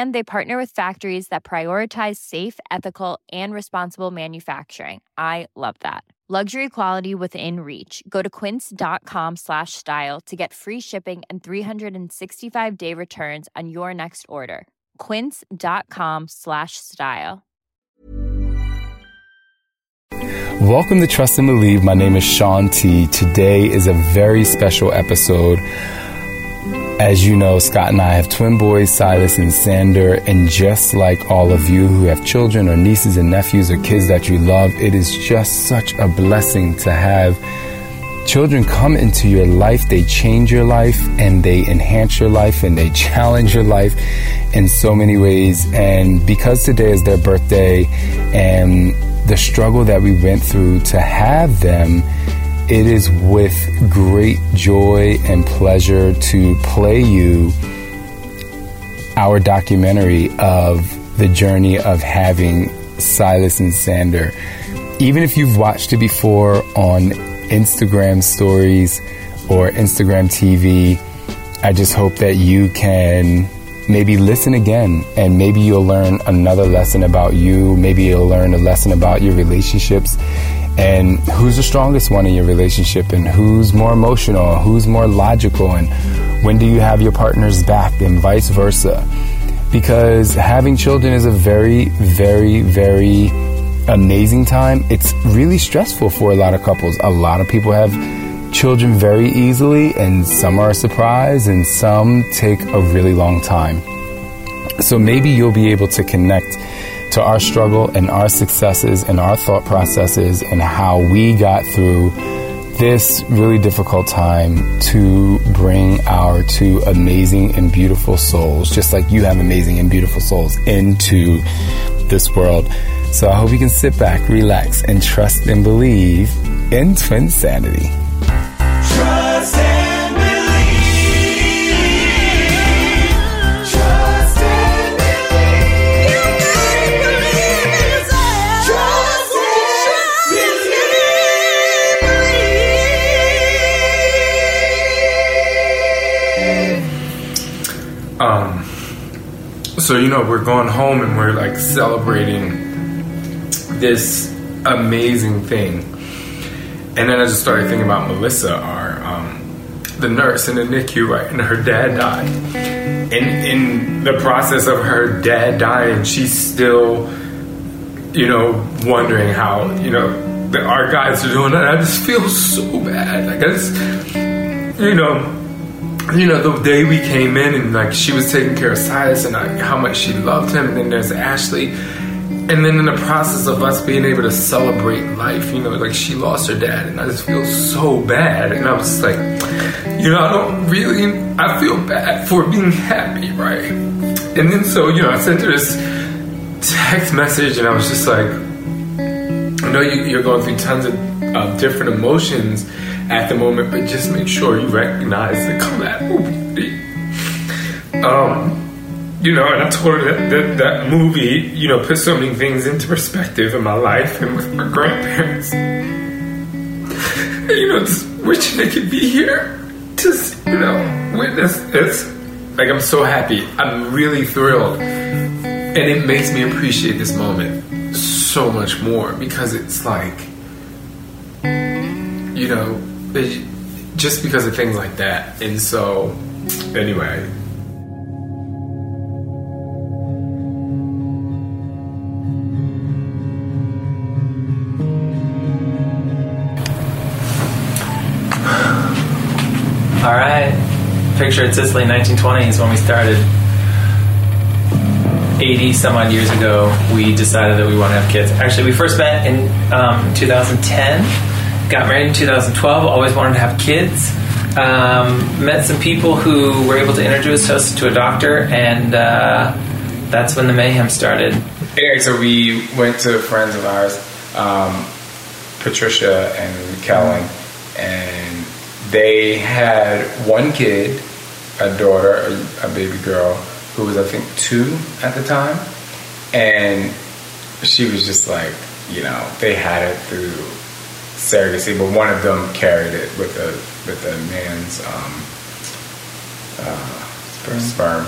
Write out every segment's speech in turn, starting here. And they partner with factories that prioritize safe, ethical, and responsible manufacturing. I love that. Luxury quality within reach. Go to quince.com/style to get free shipping and 365-day returns on your next order. Quince.com/style. Welcome to Trust and Believe. My name is Sean T. Today is a very special episode. As you know, Scott and I have twin boys, Silas and Sander, and just like all of you who have children or nieces and nephews or kids that you love, it is just such a blessing to have children come into your life. They change your life, and they enhance your life, and they challenge your life in so many ways. And because today is their birthday, and the struggle that we went through to have them, it is with great joy and pleasure to play you our documentary of the journey of having Silas and Sander. Even if you've watched it before on Instagram stories or Instagram TV, I just hope that you can maybe listen again, and maybe you'll learn another lesson about you. Maybe you'll learn a lesson about your relationships. And who's the strongest one in your relationship, and who's more emotional, who's more logical, and when do you have your partner's back, and vice versa. Because having children is a very, very, very amazing time. It's really stressful for a lot of couples. A lot of people have children very easily, and some are a surprise, and some take a really long time. So maybe you'll be able to connect to our struggle and our successes and our thought processes and how we got through this really difficult time to bring our two amazing and beautiful souls, just like you have amazing and beautiful souls, into this world. So I hope you can sit back, relax, and trust and believe in Twin Sanity. Trust and believe. Trust and believe. Trust and believe. So you know, we're going home and we're like celebrating this amazing thing. And then I just started thinking about Melissa, our the nurse in the NICU, right? And her dad died. And in the process of her dad dying, she's still, you know, wondering how, you know, our guys are doing that. I just feel so bad. Like, I just, you know, the day we came in and, like, she was taking care of Silas and like, how much she loved him. And then there's Ashley. And then in the process of us being able to celebrate life, you know, like she lost her dad, and I just feel so bad. And I was just like, you know, I feel bad for being happy, right? And then so, you know, I sent her this text message, and I was just like, I know you're going through tons of different emotions at the moment, but just make sure you recognize the collateral beauty. You know, and I told her that movie, you know, put so many things into perspective in my life and with my grandparents. And, you know, just wishing they could be here to, you know, witness this. Like, I'm so happy. I'm really thrilled. And it makes me appreciate this moment so much more, because it's like, you know, just because of things like that. And so, anyway. All right, picture. It's Sicily, 1920s when we started. 80 some odd years ago, we decided that we want to have kids. Actually, we first met in 2010, got married in 2012, always wanted to have kids. Met some people who were able to introduce us to a doctor, and that's when the mayhem started. Anyway, so we went to friends of ours, Patricia and Kellen, and they had one kid, a daughter, a baby girl, who was, I think, 2 at the time, and she was just like, you know, they had it through surrogacy, but one of them carried it with a man's sperm.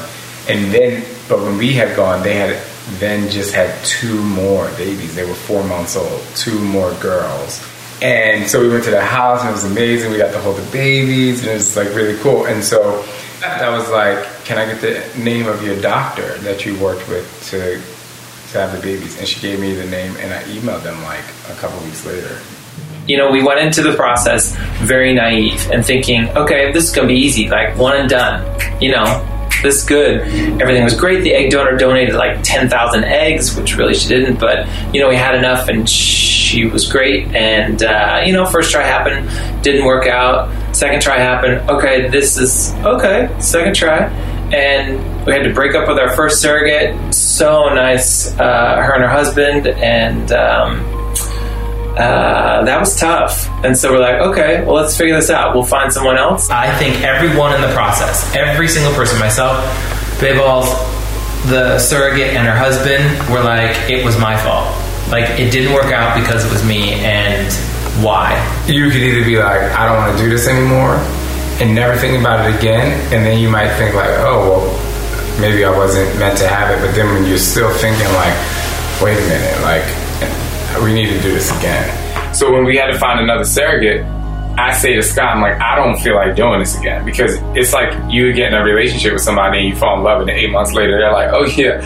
And then, but when we had gone, they had then just had 2 more babies. They were 4 months old, 2 more girls. And so we went to the house, and it was amazing. We got to hold the babies, and it was like really cool. And so I was like, can I get the name of your doctor that you worked with to have the babies? And she gave me the name, and I emailed them like a couple weeks later. You know, we went into the process very naive and thinking, okay, this is going to be easy, like one and done, you know, this is good. Everything was great. The egg donor donated like 10,000 eggs, which really she didn't, but, you know, we had enough, and she was great. And, you know, first try happened, didn't work out. Second try happened. Okay, this is okay. Second try. And we had to break up with our first surrogate. So nice, her and her husband. And that was tough. And so we're like, okay, well, let's figure this out. We'll find someone else. I think everyone in the process, every single person, myself, Bayballs, the surrogate, and her husband, were like, it was my fault. Like, it didn't work out because it was me, and why? You could either be like, I don't want to do this anymore, and never think about it again, and then you might think like, oh, well, maybe I wasn't meant to have it, but then when you're still thinking like, wait a minute, like, we need to do this again. So when we had to find another surrogate, I say to Scott, I'm like, I don't feel like doing this again, because it's like you get in a relationship with somebody and you fall in love, and 8 months later, they're like, oh yeah,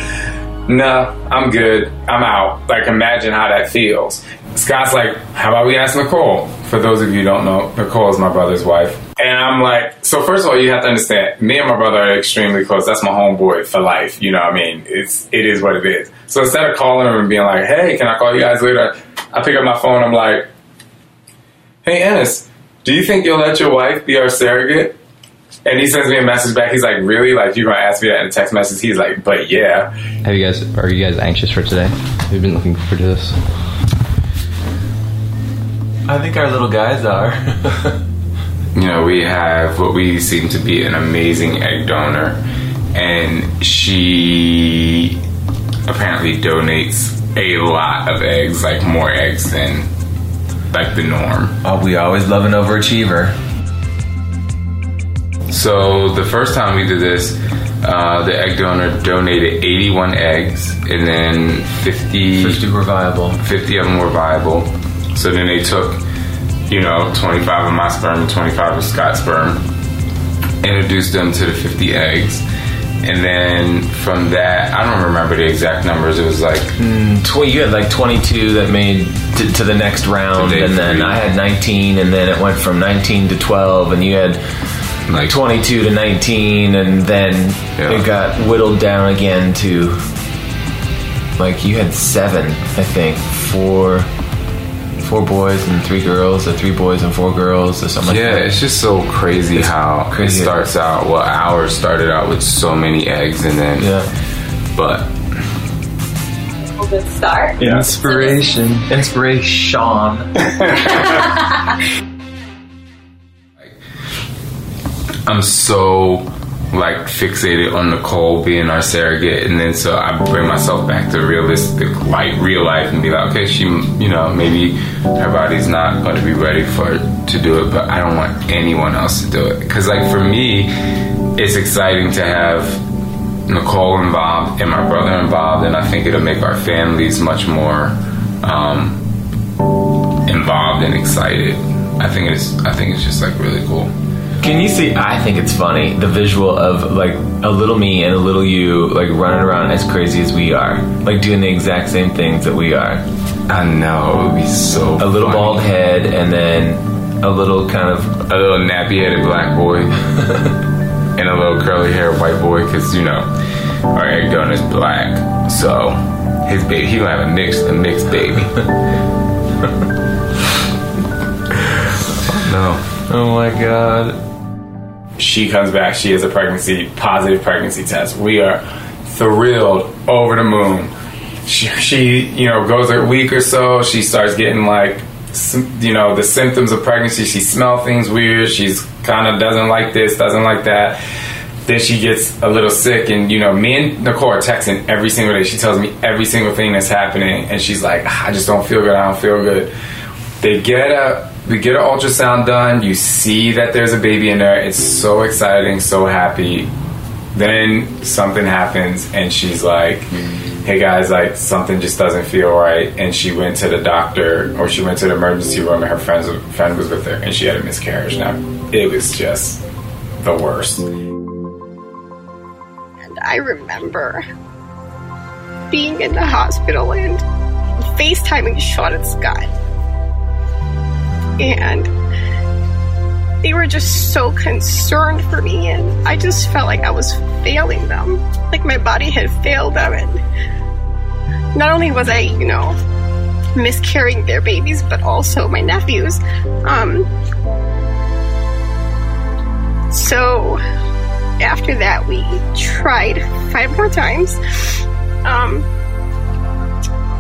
no, I'm good, I'm out. Like, imagine how that feels. Scott's like, how about we ask Nicole? For those of you who don't know, Nicole is my brother's wife. And I'm like, so first of all, you have to understand, me and my brother are extremely close. That's my homeboy for life, you know what I mean? It is what it is. So instead of calling him and being like, hey, can I call you guys later? I pick up my phone, I'm like, hey, Ennis, do you think you'll let your wife be our surrogate? And he sends me a message back. He's like, really? Like, you're going to ask me that in a text message? He's like, but yeah. Are you guys anxious for today? We've been looking forward to this. I think our little guys are. You know, we have what we seem to be an amazing egg donor. And she apparently donates a lot of eggs, like more eggs than, like, the norm. Oh, we always love an overachiever. So the first time we did this, the egg donor donated 81 eggs, and then 50 were viable. 50 of them were viable. So then they took, you know, 25 of my sperm and 25 of Scott's sperm, introduced them to the 50 eggs. And then from that, I don't remember the exact numbers. It was like... you had like 22 that made to the next round, and then I had 19, and then it went from 19 to 12, and you had... like 22 to 19, and then it got whittled down again to, like, you had 7, I think, four boys and 3 girls, or 3 boys and 4 girls, or something like that. Yeah, it's just so crazy how it starts out. Well, ours started out with so many eggs, and then, but... a good start. Inspiration. I'm so, like, fixated on Nicole being our surrogate, and then so I bring myself back to realistic, like, real life, and be like, okay, she, you know, maybe her body's not going to be ready for it to do it, but I don't want anyone else to do it. Because, like, for me, it's exciting to have Nicole involved and my brother involved, and I think it'll make our families much more involved and excited. I think it's just, like, really cool. Can you see, I think it's funny, the visual of, like, a little me and a little you, like, running around as crazy as we are. Like, doing the exact same things that we are. I know, it would be so funny. A little bald head, and then a little nappy-headed black boy. and a little curly hair white boy, because, you know, our egg donor is black, so his baby, he gonna have a mixed baby. Oh no. Oh my god. She comes back, she has a positive pregnancy test. We are thrilled, over the moon. She you know, goes a week or so, she starts getting like, you know, the symptoms of pregnancy. She smells things weird, she's kind of doesn't like this, doesn't like that. Then she gets a little sick, and, you know, me and Nicole are texting every single day. She tells me every single thing that's happening, and she's like, I just don't feel good, I don't feel good. We get an ultrasound done, you see that there's a baby in there, it's so exciting, so happy. Then something happens, and she's like, hey guys, like, something just doesn't feel right. And she went to the doctor, or she went to the emergency room, and her friend was with her, and she had a miscarriage. Now, it was just the worst. And I remember being in the hospital and FaceTiming Sean and Scott. And they were just so concerned for me, and I just felt like I was failing them. Like my body had failed them, and not only was I, you know, miscarrying their babies, but also my nephews. So after that, we tried 5 more times,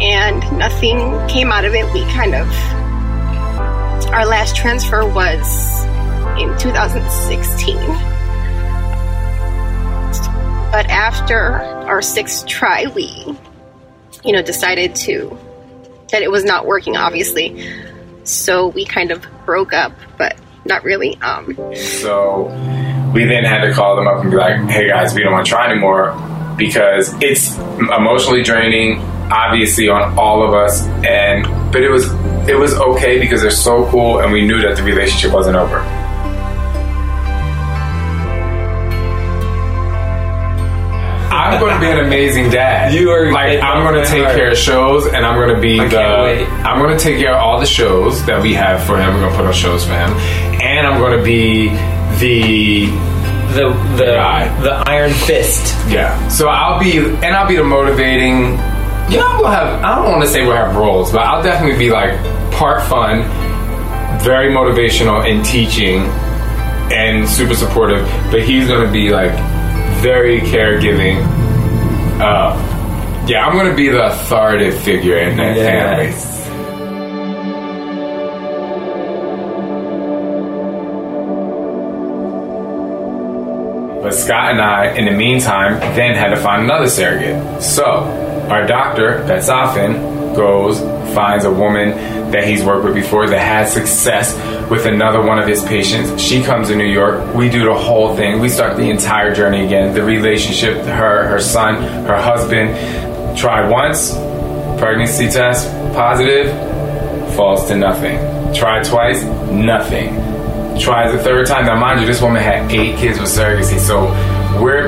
and nothing came out of it. Our last transfer was in 2016. But after our 6th try, we, you know, decided that it was not working, obviously. So we kind of broke up, but not really. So we then had to call them up and be like, hey guys, we don't want to try anymore, because it's emotionally draining, obviously, on all of us. But it was okay, because they're so cool, and we knew that the relationship wasn't over. I'm going to be an amazing dad. You are like, I'm going to take care of shows, and I'm going to be I'm going to take care of all the shows that we have for him. We're going to put on shows for him, and I'm going to be the iron fist. Yeah. So I'll be the motivating. You know, I don't want to say we'll have roles, but I'll definitely be like part fun, very motivational in teaching, and super supportive. But he's going to be like very caregiving. Yeah, I'm going to be the authoritative figure in that family. But Scott and I, in the meantime, then had to find another surrogate. So our doctor, that's often, goes, finds a woman that he's worked with before that had success with another one of his patients. She comes to New York. We do the whole thing. We start the entire journey again. The relationship, her son, her husband. Try once, pregnancy test, positive, falls to nothing. Try twice, nothing. Tries the third time. Now, mind you, this woman had 8 kids with surrogacy, so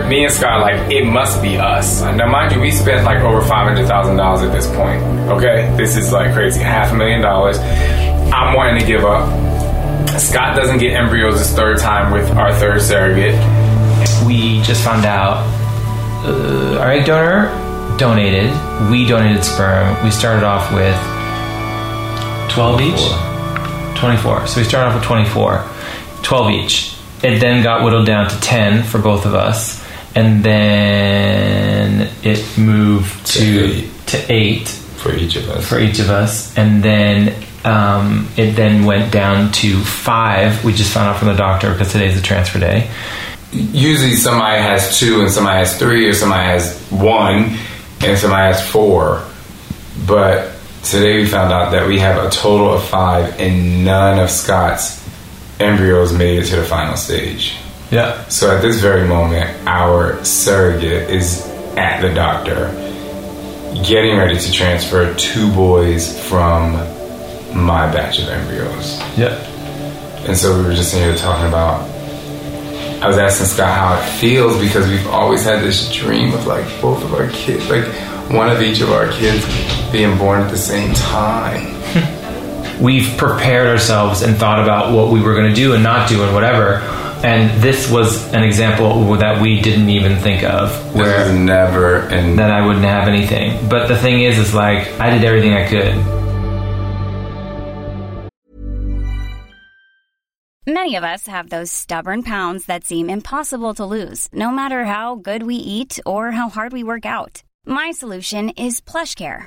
me and Scott, like, it must be us. Now, mind you, we spent like over $500,000 at this point. Okay, this is like crazy. $500,000. I'm wanting to give up. Scott doesn't get embryos this third time with our third surrogate. We just found out our egg donor donated. We donated sperm. We started off with 12 each, 24. So we started off with 24. 12 each. It then got whittled down to 10 for both of us, and then it moved to 8 for each of us. And then it then went down to 5. We just found out from the doctor, because today's the transfer day. Usually somebody has 2 and somebody has 3, or somebody has 1 and somebody has 4. But today we found out that we have a total of 5, and none of Scott's embryos made it to the final stage. Yeah. So at this very moment, our surrogate is at the doctor, getting ready to transfer 2 boys from my batch of embryos. Yep. And so we were just in here talking about, I was asking Scott how it feels, because we've always had this dream of like both of our kids, like one of each of our kids being born at the same time. We've prepared ourselves and thought about what we were going to do and not do and whatever, And this was an example that we didn't even think of. Where this is never in... That I wouldn't have anything. But the thing is like, I did everything I could. Many of us have those stubborn pounds that seem impossible to lose, no matter how good we eat or how hard we work out. My solution is PlushCare.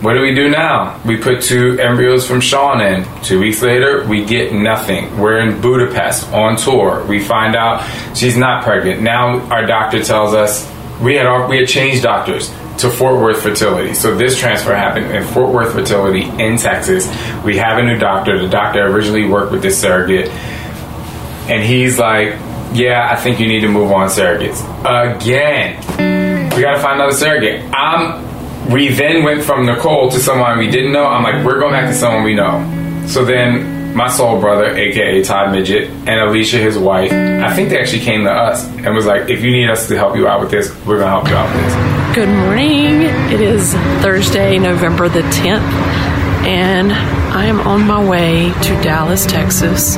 what do we do now? We put 2 embryos from Sean in. 2 weeks later, we get nothing. We're in Budapest on tour. We find out she's not pregnant. Now our doctor tells us we had changed doctors to Fort Worth Fertility. So this transfer happened in Fort Worth Fertility in Texas. We have a new doctor. The doctor originally worked with this surrogate. And he's like, yeah, I think you need to move on surrogates. Again. We got to find another surrogate. We then went from Nicole to someone we didn't know. I'm like, we're going back to someone we know. So then my soul brother, a.k.a. Todd Midgett, and Alicia, his wife, I think they actually came to us and was like, if you need us to help you out with this, we're going to help you out with this. Good morning. It is Thursday, November the 10th, and I am on my way to Dallas, Texas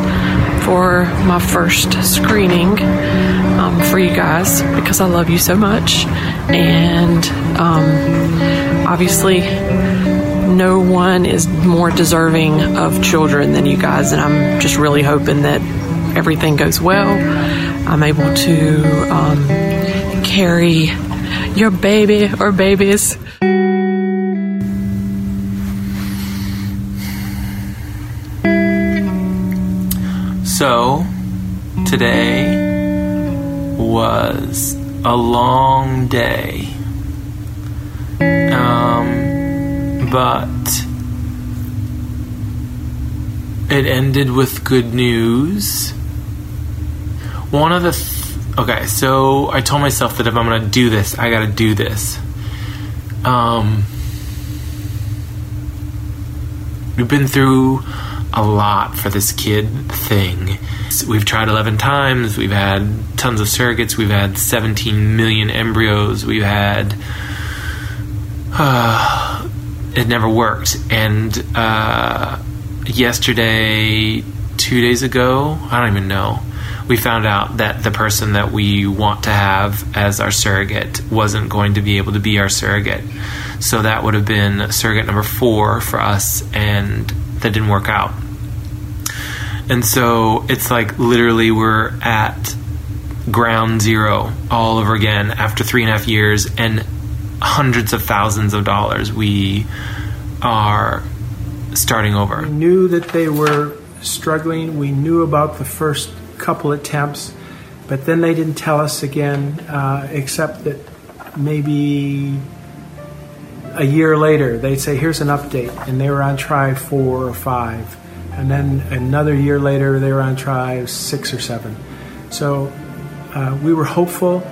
for my first screening for you guys because I love you so much. And obviously, no one is more deserving of children than you guys, and I'm just really hoping that everything goes well. I'm able to carry your baby or babies. So, today was a long day. But it ended with good news. One of the Okay, so I told myself that if I'm going to do this, I got to do this. We've been through a lot for this kid thing. So we've tried 11 times. We've had tons of surrogates. We've had 17 million embryos. We've had... it never worked. And yesterday, 2 days ago, I don't even know, we found out that the person that we want to have as our surrogate wasn't going to be able to be our surrogate. So that would have been surrogate number 4 for us, and that didn't work out. And so it's like literally we're at ground zero all over again after 3.5 years and hundreds of thousands of dollars. We are starting over. We knew that they were struggling. We knew about the first couple attempts, but then they didn't tell us again, except that maybe a year later they'd say, here's an update, and they were on try 4 or 5, and then another year later they were on try 6 or 7. So we were hopeful,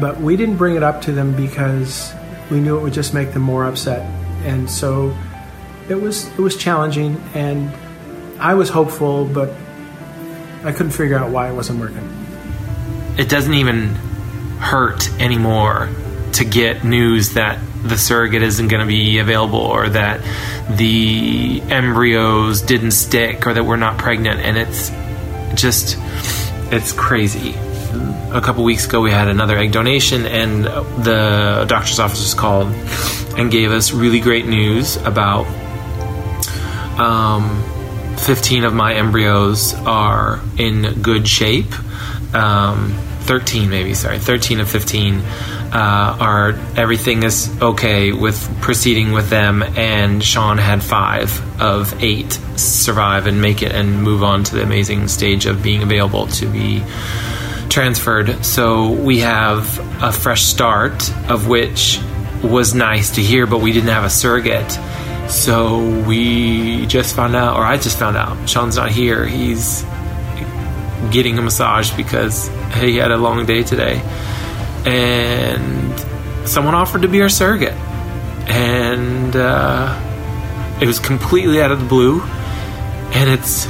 but we didn't bring it up to them because we knew it would just make them more upset. And so it was challenging, and I was hopeful, but I couldn't figure out why it wasn't working. It doesn't even hurt anymore to get news that the surrogate isn't going to be available, or that the embryos didn't stick, or that we're not pregnant. And it's crazy. A couple weeks ago we had another egg donation, and the doctor's office was called and gave us really great news about 15 of my embryos are in good shape. 13 of 15 are, everything is okay with proceeding with them, and Sean had 5 of 8 survive and make it and move on to the amazing stage of being available to be transferred. So we have a fresh start, of which was nice to hear, but we didn't have a surrogate. So we just found out, or I just found out, Sean's not here. He's getting a massage because he had a long day today. and someone offered to be our surrogate, and it was completely out of the blue, and it's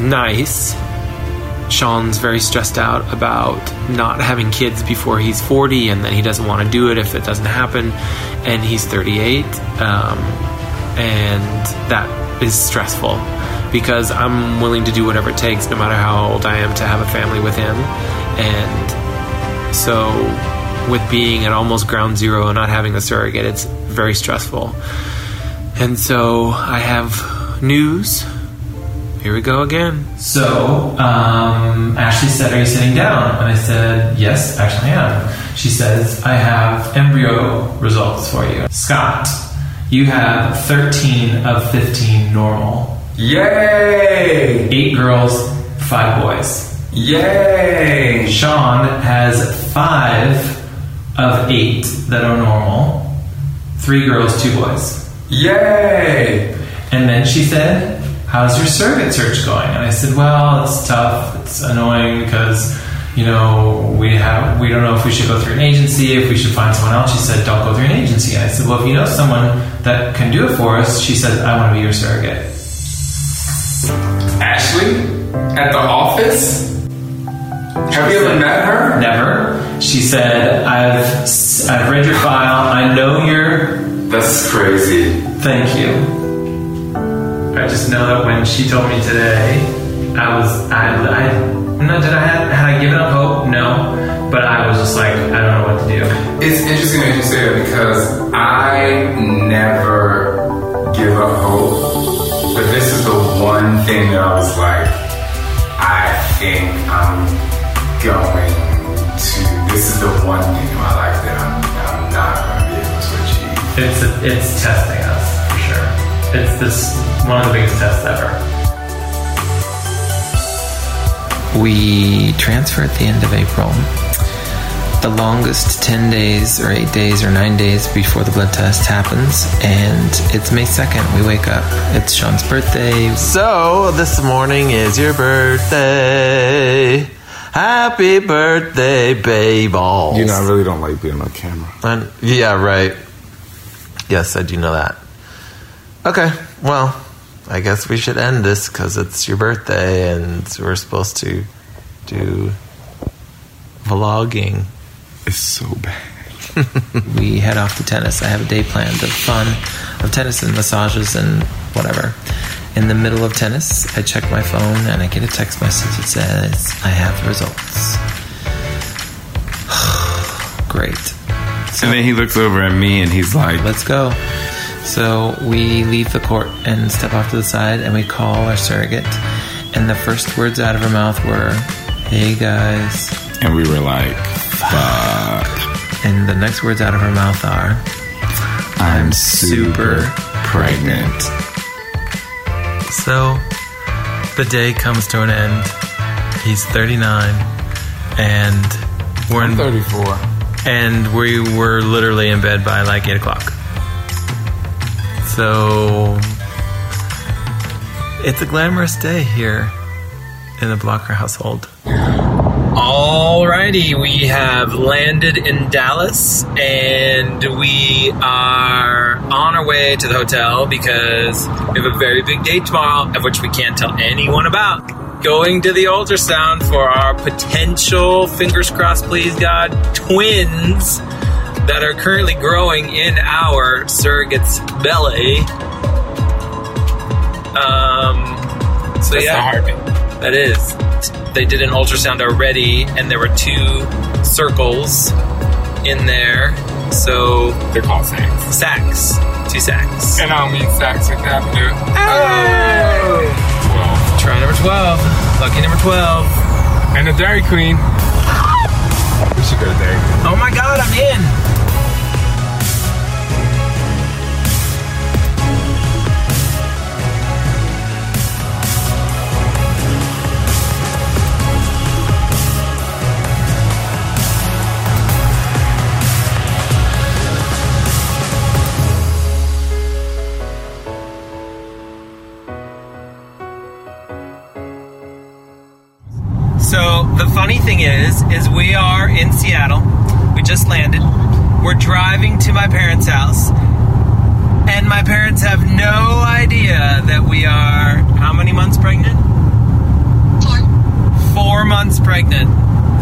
nice. Sean's very stressed out about not having kids before he's 40, and then he doesn't want to do it if it doesn't happen, and he's 38, and that is stressful because I'm willing to do whatever it takes, no matter how old I am, to have a family with him. And so with being at almost ground zero and not having a surrogate, it's very stressful. And so I have news. Here we go again. So, Ashley said, "Are you sitting down?" And I said, "Yes, actually I am." She says, "I have embryo results for you. Scott, you have 13 of 15 normal. Yay! 8 girls, 5 boys. Yay! Sean has 5 of 8 that are normal. 3 girls, 2 boys. Yay!" And then she said, "How's your surrogate search going?" And I said, "Well, it's tough. It's annoying because, you know, we don't know if we should go through an agency, if we should find someone else." She said, "Don't go through an agency." And I said, "Well, if you know someone that can do it for us," she said, "I want to be your surrogate." Ashley, at the office? Have you ever met her? Never. She said, I've read your file. I know you're..." That's crazy. Thank you. I just know that when she told me today, had I given up hope? No. But I was just like, I don't know what to do. It's interesting that you say that because I never give up hope. But this is the one thing that I was like, I think I'm going to, this is the one thing in my life that I'm not going to be able to achieve. It's testing us, for sure. It's this... one of the biggest tests ever. We transfer at the end of April. The longest 10 days or 8 days or 9 days before the blood test happens, and it's May 2nd. We wake up. It's Sean's birthday. So this morning is your birthday. Happy birthday, babe. You know, I really don't like being on camera. Yeah, right. Yes, I do know that. Okay, well, I guess we should end this because it's your birthday and we're supposed to do vlogging. It's so bad. We head off to tennis. I have a day planned of fun, of tennis and massages and whatever. In the middle of tennis, I check my phone and I get a text message that says, "I have the results." Great. So, and then he looks over at me and he's like, "Let's go." So we leave the court and step off to the side, and we call our surrogate. And the first words out of her mouth were, "Hey, guys." And we were like, fuck. And the next words out of her mouth are, "I'm super pregnant." So the day comes to an end. He's 39, and we're in 34. And we were literally in bed by like 8 o'clock. So, it's a glamorous day here in the Blocker household. Alrighty, we have landed in Dallas, and we are on our way to the hotel because we have a very big day tomorrow, of which we can't tell anyone about. Going to the ultrasound for our potential, fingers crossed please God, twins that are currently growing in our surrogate's belly. So that's yeah, the heartbeat. That is. They did an ultrasound already, and there were 2 circles in there. So they're called sacs. Sacs. 2 sacs. And I don't mean sacs like that. Oh. 12. Try number 12. Lucky number 12. And a Dairy Queen. We should go to Dairy Queen. Oh my God! I'm in. The funny thing is we are in Seattle. We just landed. We're driving to my parents' house. And my parents have no idea that we are, how many months pregnant? 4. 4 months pregnant.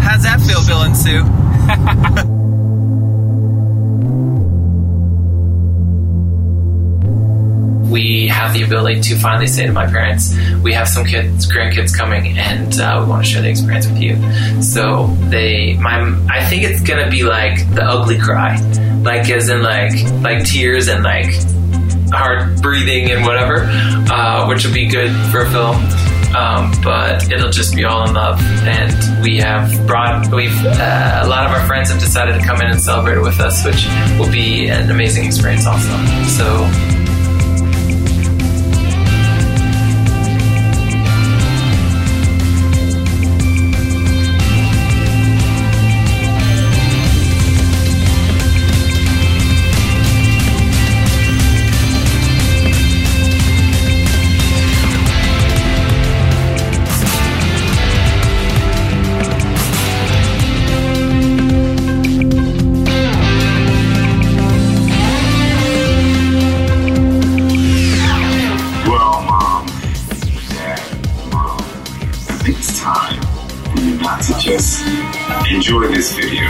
How's that feel, Bill and Sue? We have the ability to finally say to my parents, we have some kids, grandkids coming, and we want to share the experience with you. So I think it's going to be like the ugly cry, like as in like tears and like hard breathing and whatever, which will be good for a film. But it'll just be all in love, and a lot of our friends have decided to come in and celebrate it with us, which will be an amazing experience also. So enjoy this video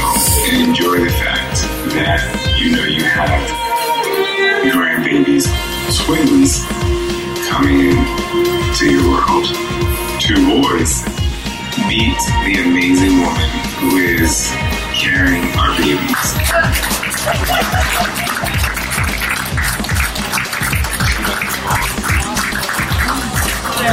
and enjoy the fact that you know you have grandbabies, twins, coming into your world. 2 boys. Meet the amazing woman who is carrying our babies. I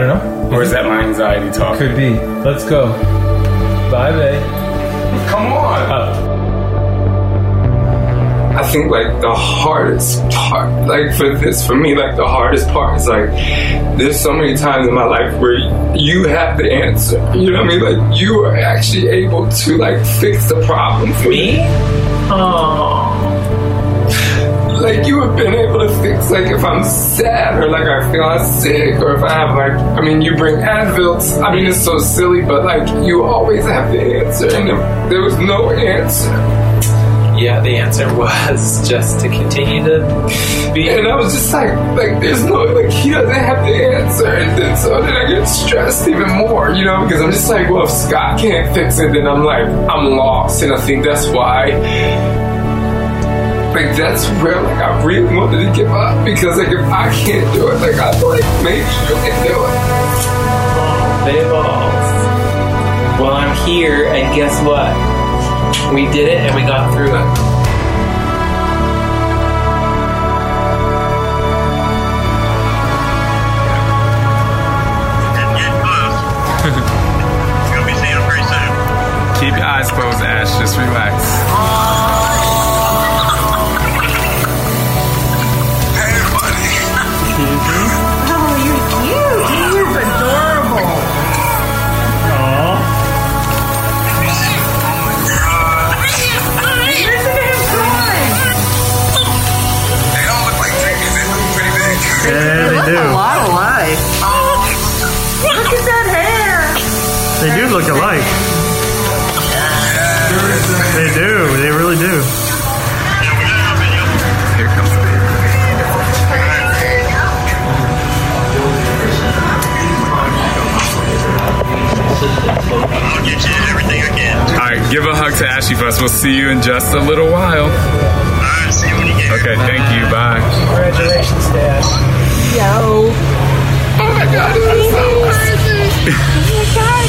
don't know. Or is that my anxiety talk? Could be. Let's go. Bye, babe. Come on. Oh. I think like the hardest part, like the hardest part is like, there's so many times in my life where you have the answer. You know what I mean? Like you are actually able to like fix the problem for me. Like you have been able to fix, like if I'm sad or like I feel sick or if I have like, I mean you bring Advil, I mean it's so silly, but like you always have the answer, and there was no answer. Yeah, the answer was just to continue to be. And I was just like there's no, like he doesn't have the answer. And then so then I get stressed even more, you know, because I'm just like, well, if Scott can't fix it, then I'm lost. And I think that's why, like that's where like I really wanted to give up, because like if I can't do it, like I feel like maybe you can do it. They balls. Well, I'm here, and guess what? We did it, and we got through it. Keep your eyes closed, Ash. Just relax. Hey, buddy. Oh, you're cute. He's adorable. Aww. You're such a good boy. They all look like babies. They look pretty big. Yeah, they do. Look a lot alike. Look at that hair. They do look alike. They do. They really do. Here comes the baby. I'll get you everything again. All right, give a hug to Ashy Bus. We'll see you in just a little while. All right, see you when you get here. Okay, thank you. Bye. Congratulations, Dad. Yo. Oh, my God. It was so crazy. Oh, my God.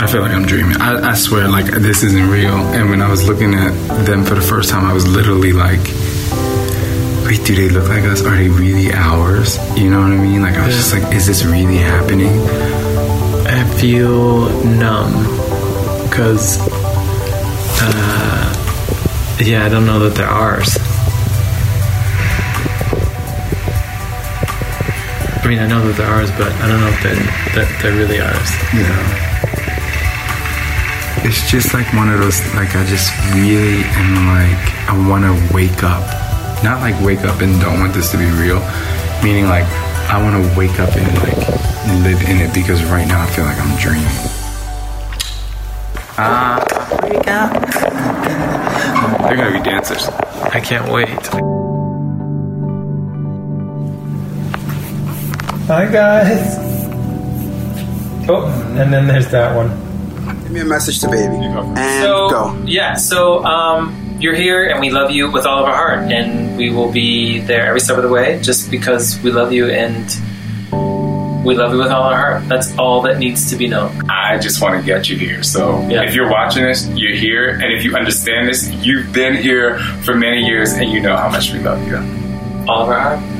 I feel like I'm dreaming. I swear, like, this isn't real. And when I was looking at them for the first time, I was literally like, wait, do they look like us? Are they really ours? You know what I mean? Like, I was just like, is this really happening? I feel numb. Because, I don't know that they're ours. I mean, I know that they're ours, but I don't know if they're really ours. Yeah. It's just like one of those, like, I just really am like, I want to wake up. Not like wake up and don't want this to be real. Meaning, like, I want to wake up and, like, live in it, because right now I feel like I'm dreaming. Wake up. They're going to be dancers. I can't wait. Hi, guys. Oh, and then there's that one. Give me a message to baby. And go. Yeah, you're here and we love you with all of our heart, and we will be there every step of the way just because we love you and we love you with all our heart. That's all that needs to be known. I just want to get you here. So If you're watching this, you're here. And if you understand this, you've been here for many years and you know how much we love you. All of our heart.